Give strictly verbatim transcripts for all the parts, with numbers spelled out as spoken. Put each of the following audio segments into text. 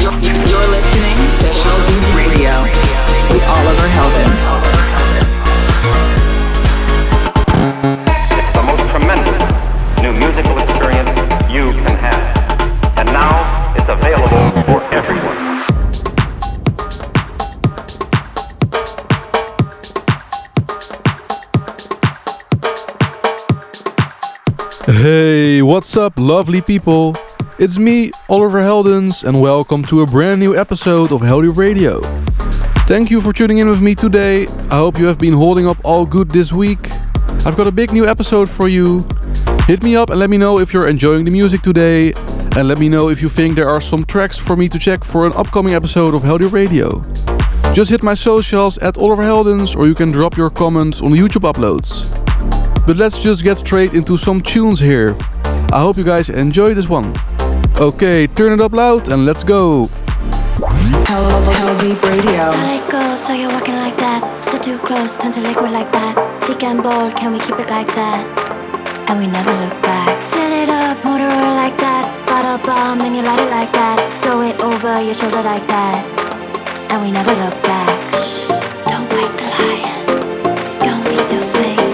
you're, you're listening to Heldeep Radio with Oliver Heldens. Musical experience you can have. And now it's available for everyone. Hey, what's up, lovely people? It's me, Oliver Heldens, and welcome to a brand new episode of Heldeep Radio. Thank you for tuning in with me today. I hope you have been holding up all good this week. I've got a big new episode for you. Hit me up and let me know if you're enjoying the music today, and let me know if you think there are some tracks for me to check for an upcoming episode of Heldeep Radio. Just hit my socials at Oliver Heldens, or you can drop your comments on the YouTube uploads. But let's just get straight into some tunes here. I hope you guys enjoy this one. Okay, turn it up loud and let's go. Heldeep Radio. So let go, so you're walking like that. So too close, turn to liquid like that. Sick and bold, can we keep it like that? And we never look back. Fill it up, motor oil like that. Bottle bomb and you light it like that. Throw it over your shoulder like that. And we never look back. Shh, don't wake the lion. Don't meet your fate.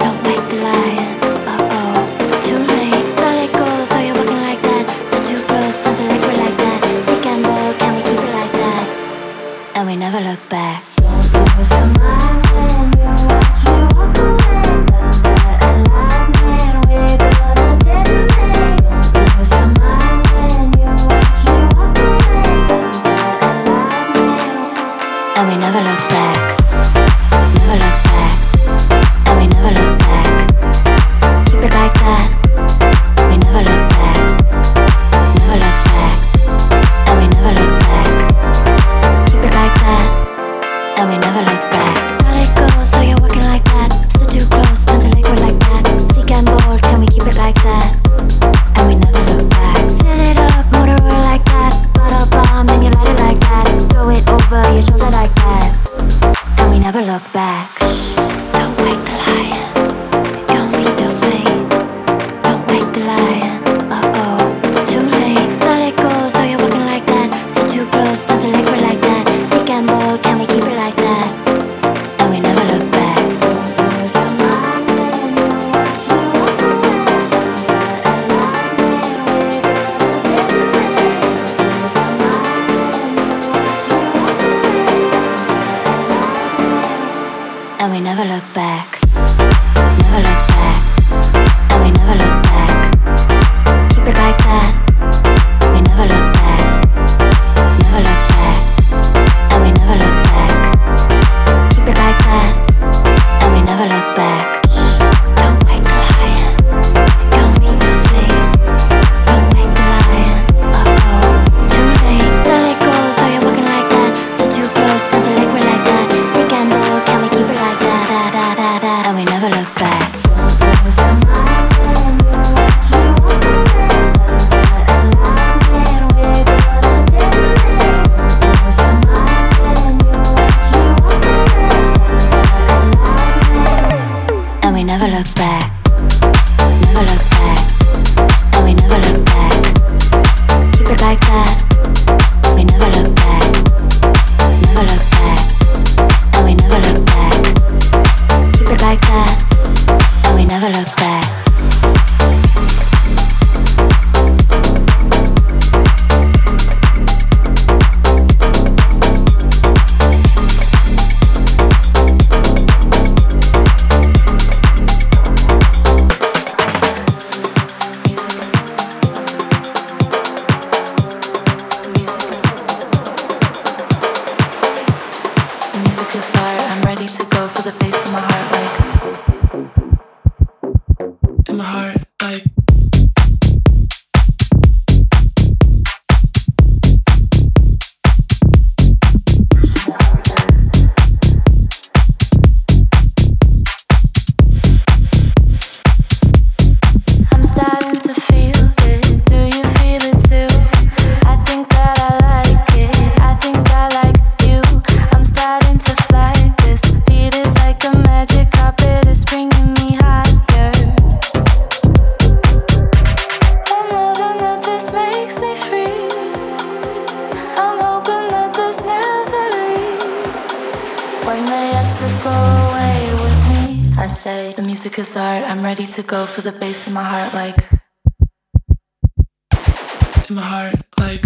Don't wake the lion. Uh-oh, too late. So let go, so you're walking like that. So too close, something like we're like that. Sick and low, can we keep it like that? And we never look back. say, the music is art, I'm ready to go for the bass in my heart like, in my heart like.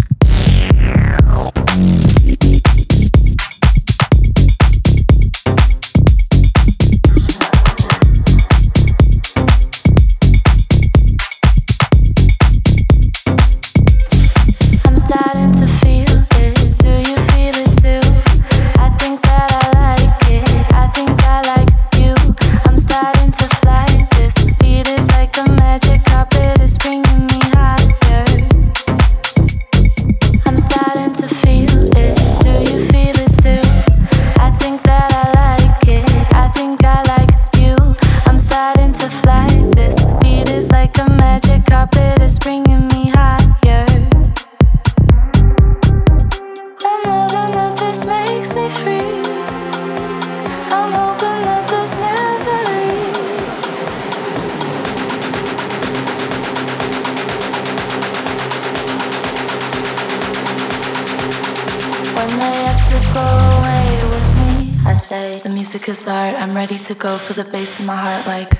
To go for the bass in my heart like,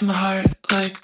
in my heart like.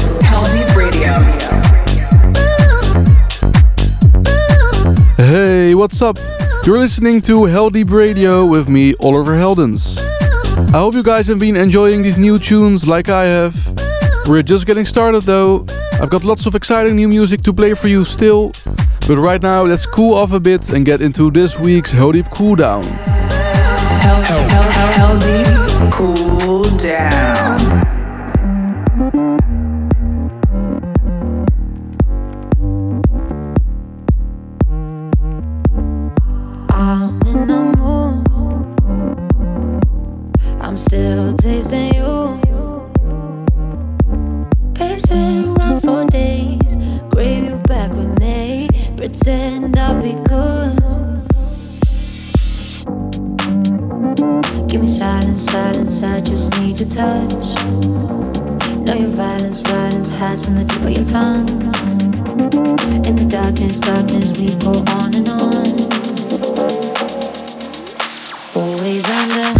Heldeep Radio. Hey, what's up? You're listening to Heldeep Radio with me, Oliver Heldens. I hope you guys have been enjoying these new tunes like I have. We're just getting started though. I've got lots of exciting new music to play for you still. But right now, let's cool off a bit and get into this week's Heldeep Cooldown. Hel- Hel- Hel- Heldeep Cooldown. Still tasting you, pacing around for days. Crave you back with me. Pretend I'll be good. Give me silence, silence. I just need your touch. Know your violence, violence hides on the tip of your tongue. In the darkness, darkness, we go on and on. Always under.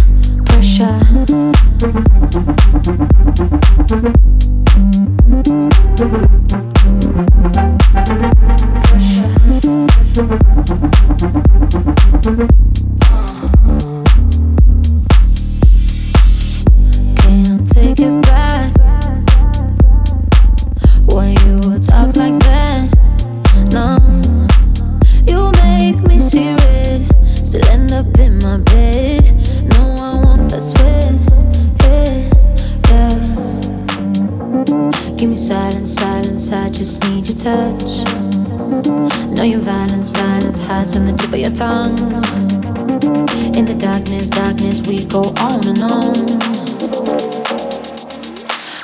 Can't take it back. When you talk like that, no. You make me see red. Still end up in my bed. No, I want that sweat, yeah, yeah. Give me silence, silence, I just need your touch. Know your violence, violence hides on the tip of your tongue. In the darkness, darkness, we go on and on.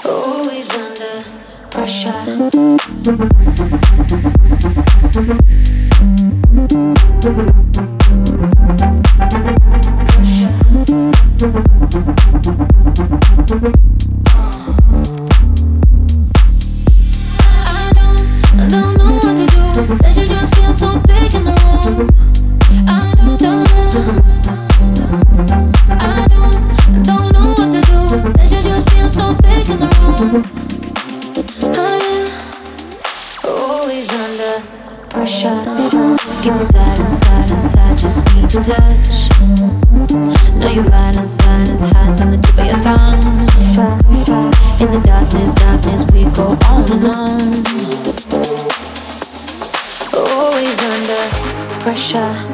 Always under pressure. I don't, I don't know what to do. That you just feel so thick in the room. I don't, don't know. I don't, don't know what to do. That you just feel so thick in the room. I am always under pressure. Give me silence, silence. I just need your touch. Know your violence, violence hides on the tip of your tongue. In the darkness, darkness, we go on and on. Always under pressure.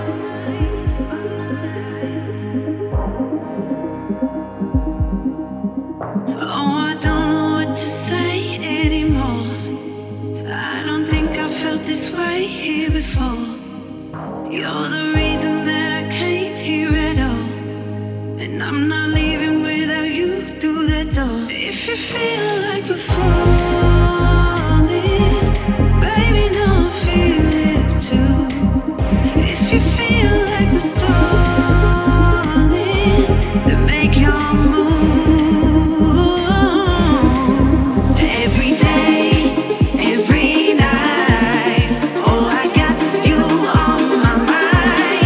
Oh, I don't know what to say anymore. I don't think I felt this way here before. You're the reason that I came here at all. And I'm not leaving without you through that door. If you feel like we're falling, baby, now I feel it too. If you feel like we're stalling, then make your move. Every day, every night, oh, I got you on my mind.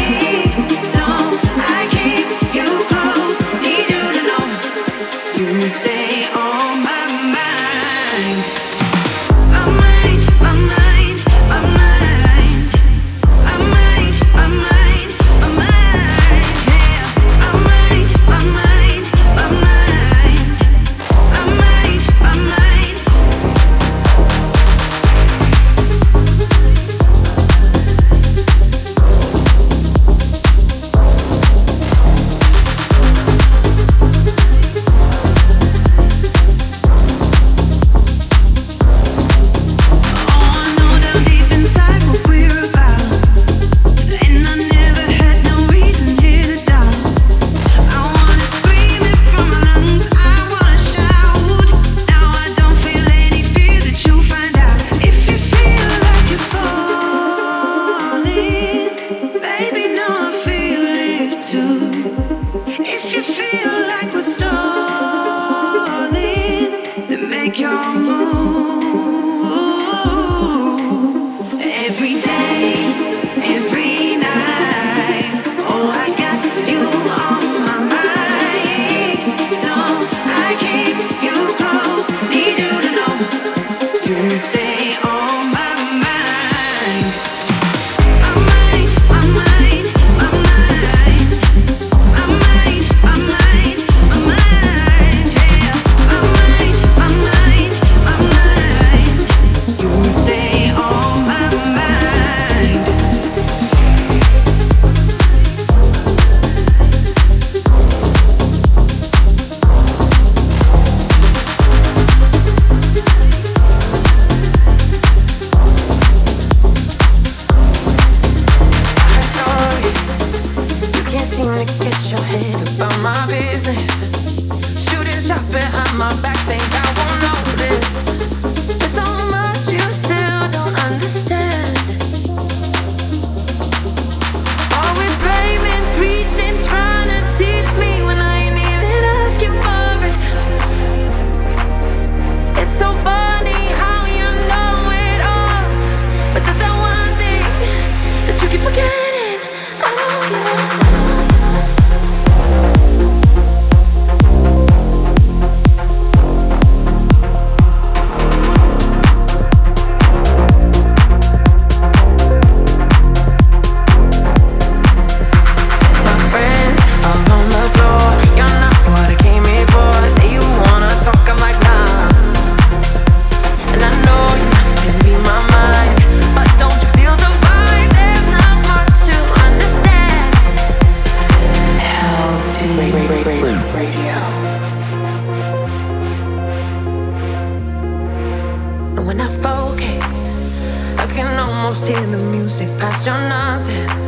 can almost hear the music past your nonsense.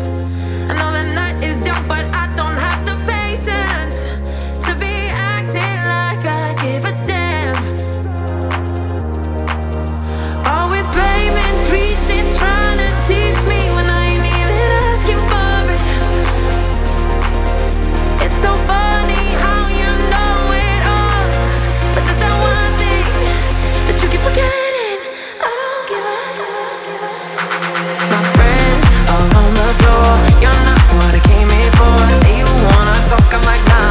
I know the night is young, but I don't have the patience to be acting like I give a damn. Always blaming, preaching, trying to teach me when I ain't even asking for it. It's so funny how you know it all, but there's that one thing that you can forget. You're not what I came here for. Say you wanna talk, I'm like nah.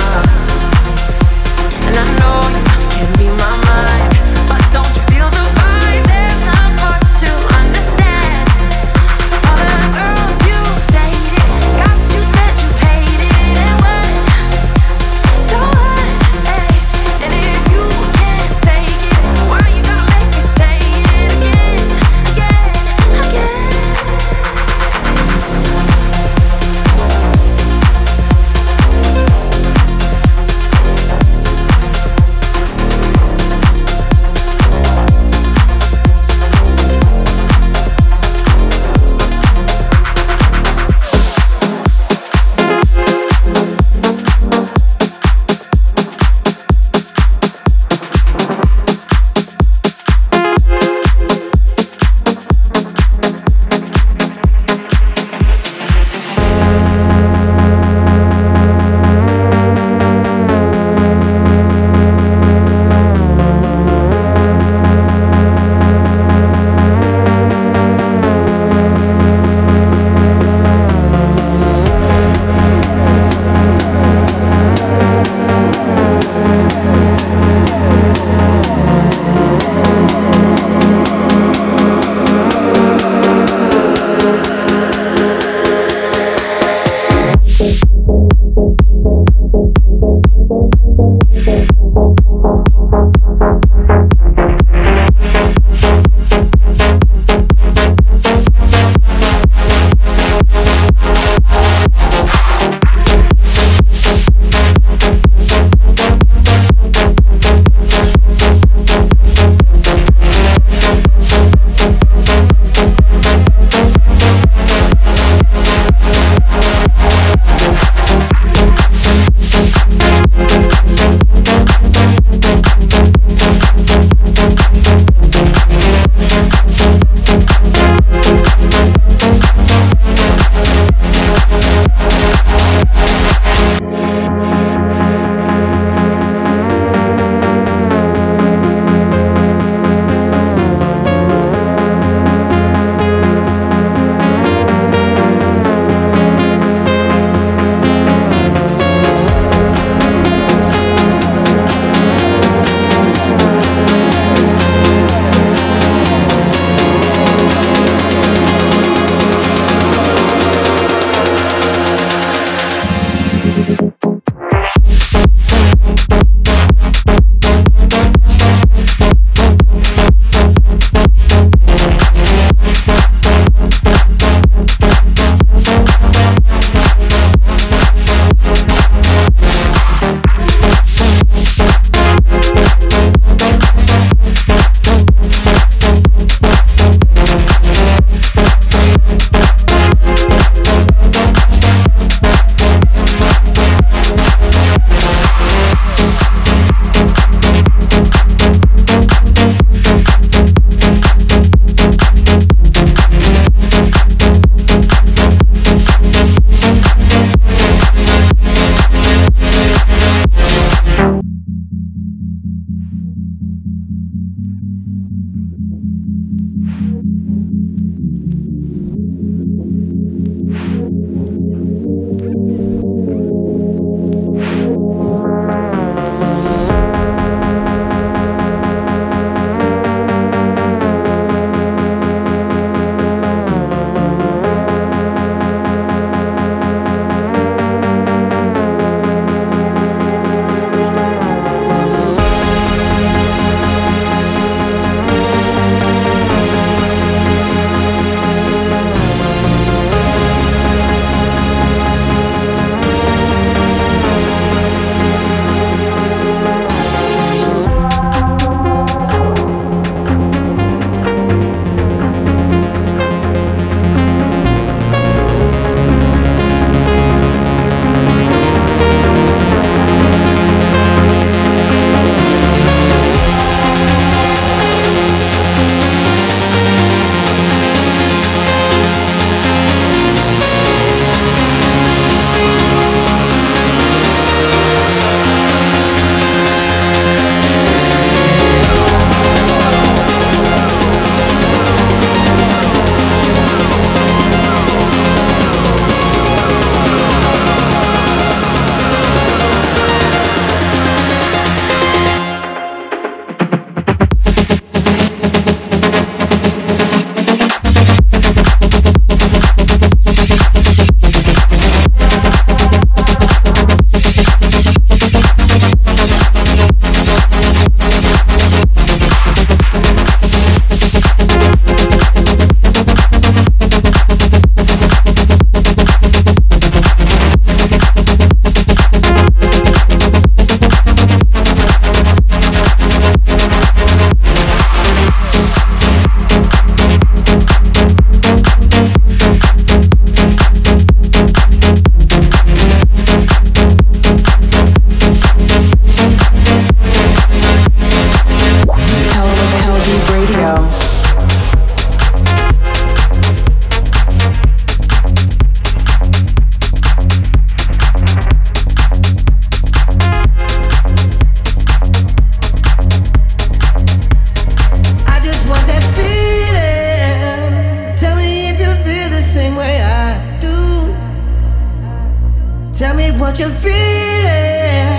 what you're feeling,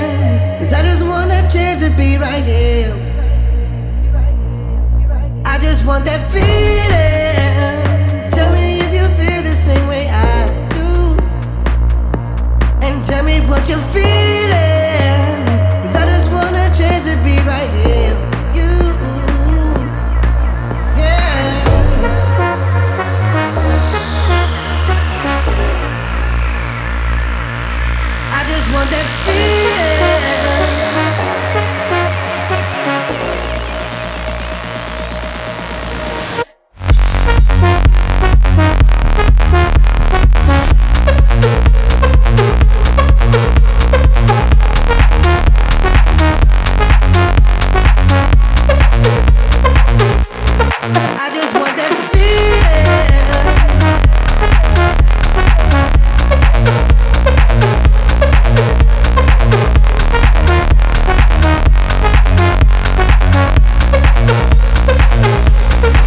'cause I just want a chance to be right here. I just want that feeling. Tell me if you feel the same way I do, and tell me what you're feeling, 'cause I just want a chance to be right here. I just want that feeling. I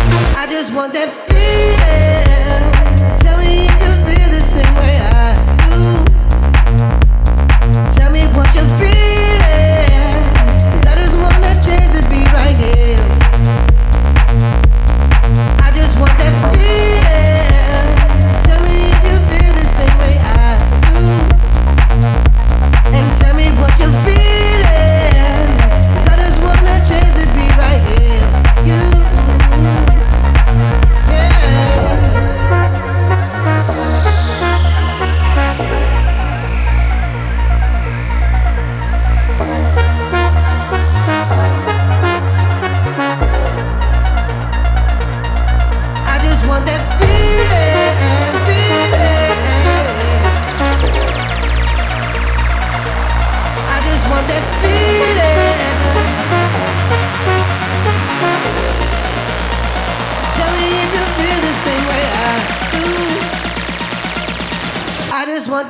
just want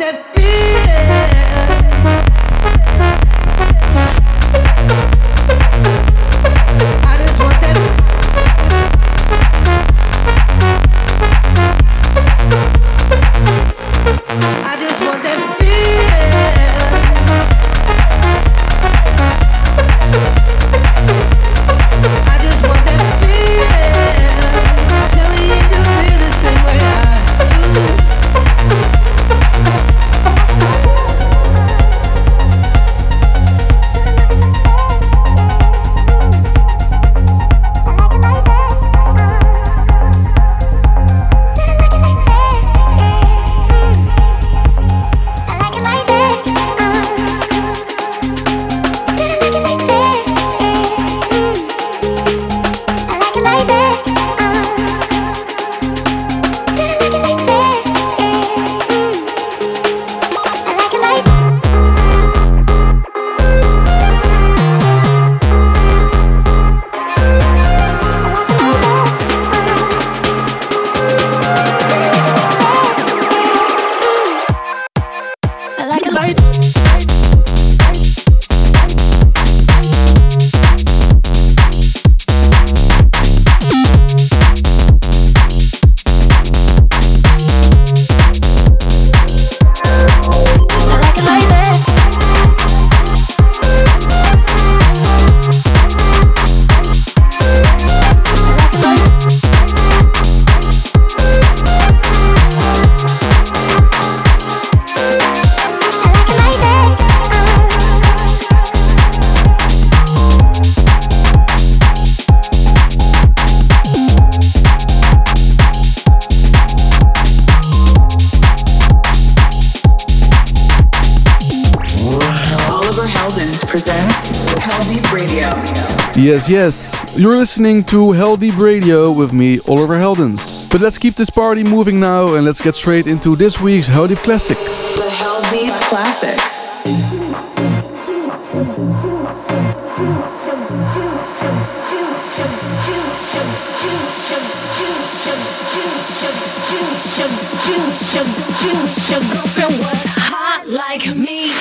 that feeling. Yes, yes, you're listening to Heldeep Radio with me, Oliver Heldens. But let's keep this party moving now and let's get straight into this week's Heldeep Classic. The Heldeep Classic. Hot like me. Like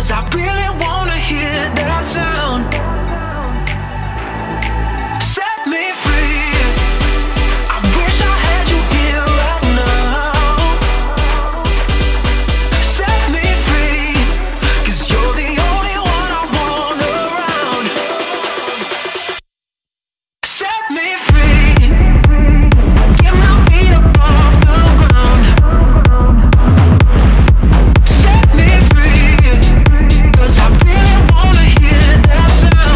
'cause I really wanna hear that sound. Set me free. I wish I had you here right now. Set me free, 'cause you're the only one I want around. Set me free. Get my feet up off the ground. Set me free, 'cause I really wanna hear that sound.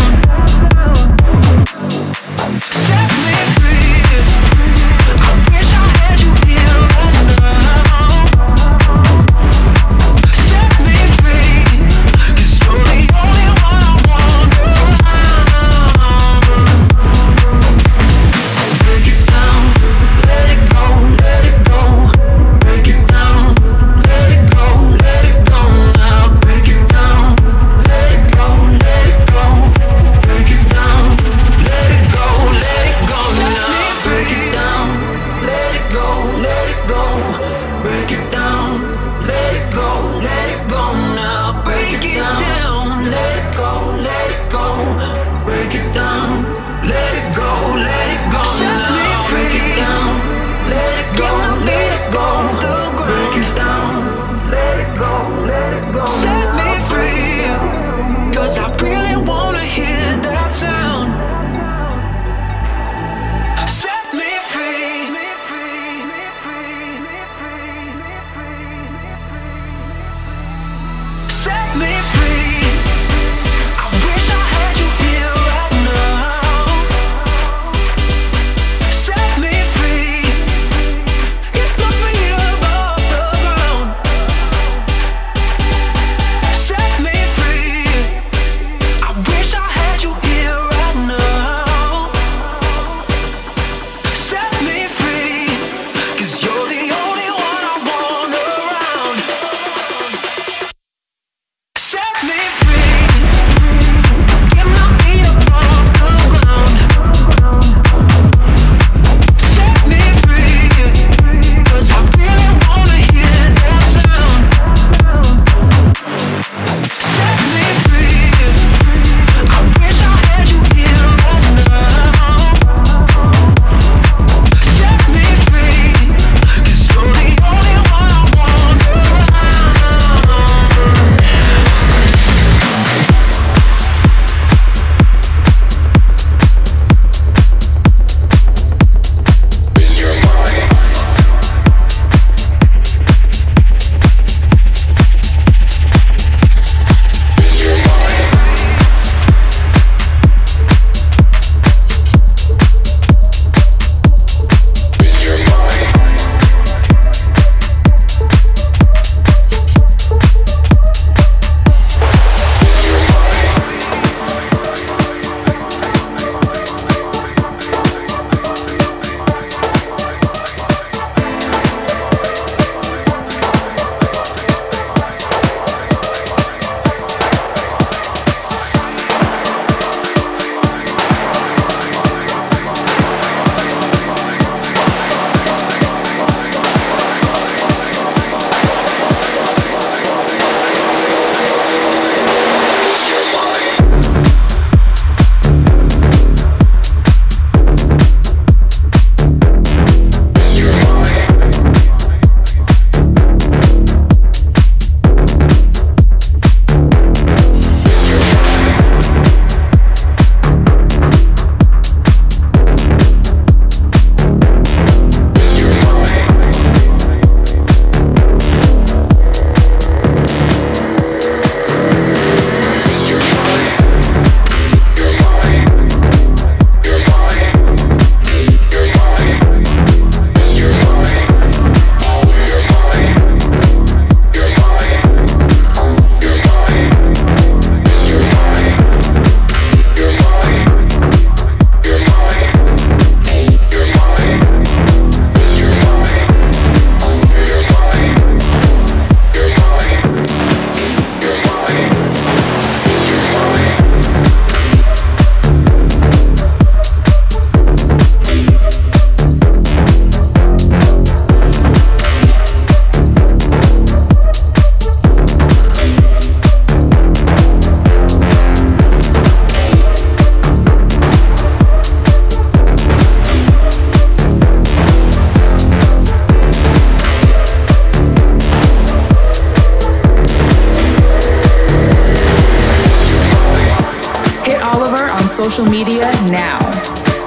social media now.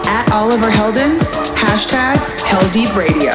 At Oliver Heldens, hashtag Heldeep Radio.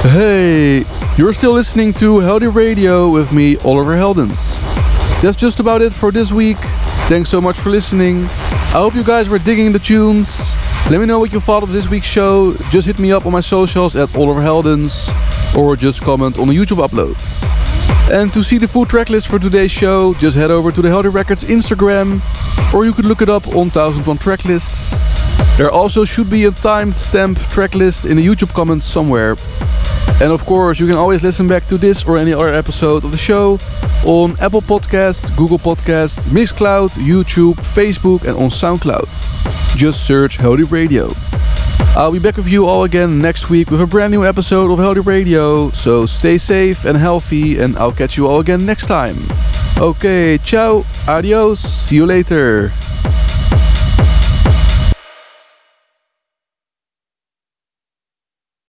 Hey, you're still listening to Heldeep Radio with me, Oliver Heldens. That's just about it for this week. Thanks so much for listening. I hope you guys were digging the tunes. Let me know what you thought of this week's show. Just hit me up on my socials at Oliver Heldens, or just comment on the YouTube uploads. And to see the full tracklist for today's show, just head over to the Heldeep Records Instagram, or you could look it up on ten oh one Tracklists. There also should be a timestamp tracklist in the YouTube comments somewhere. And of course, you can always listen back to this or any other episode of the show on Apple Podcasts, Google Podcasts, Mixcloud, YouTube, Facebook, and on SoundCloud. Just search Heldeep Radio. I'll be back with you all again next week with a brand new episode of Heldeep Radio. So stay safe and healthy, and I'll catch you all again next time. Okay, ciao, adios, see you later.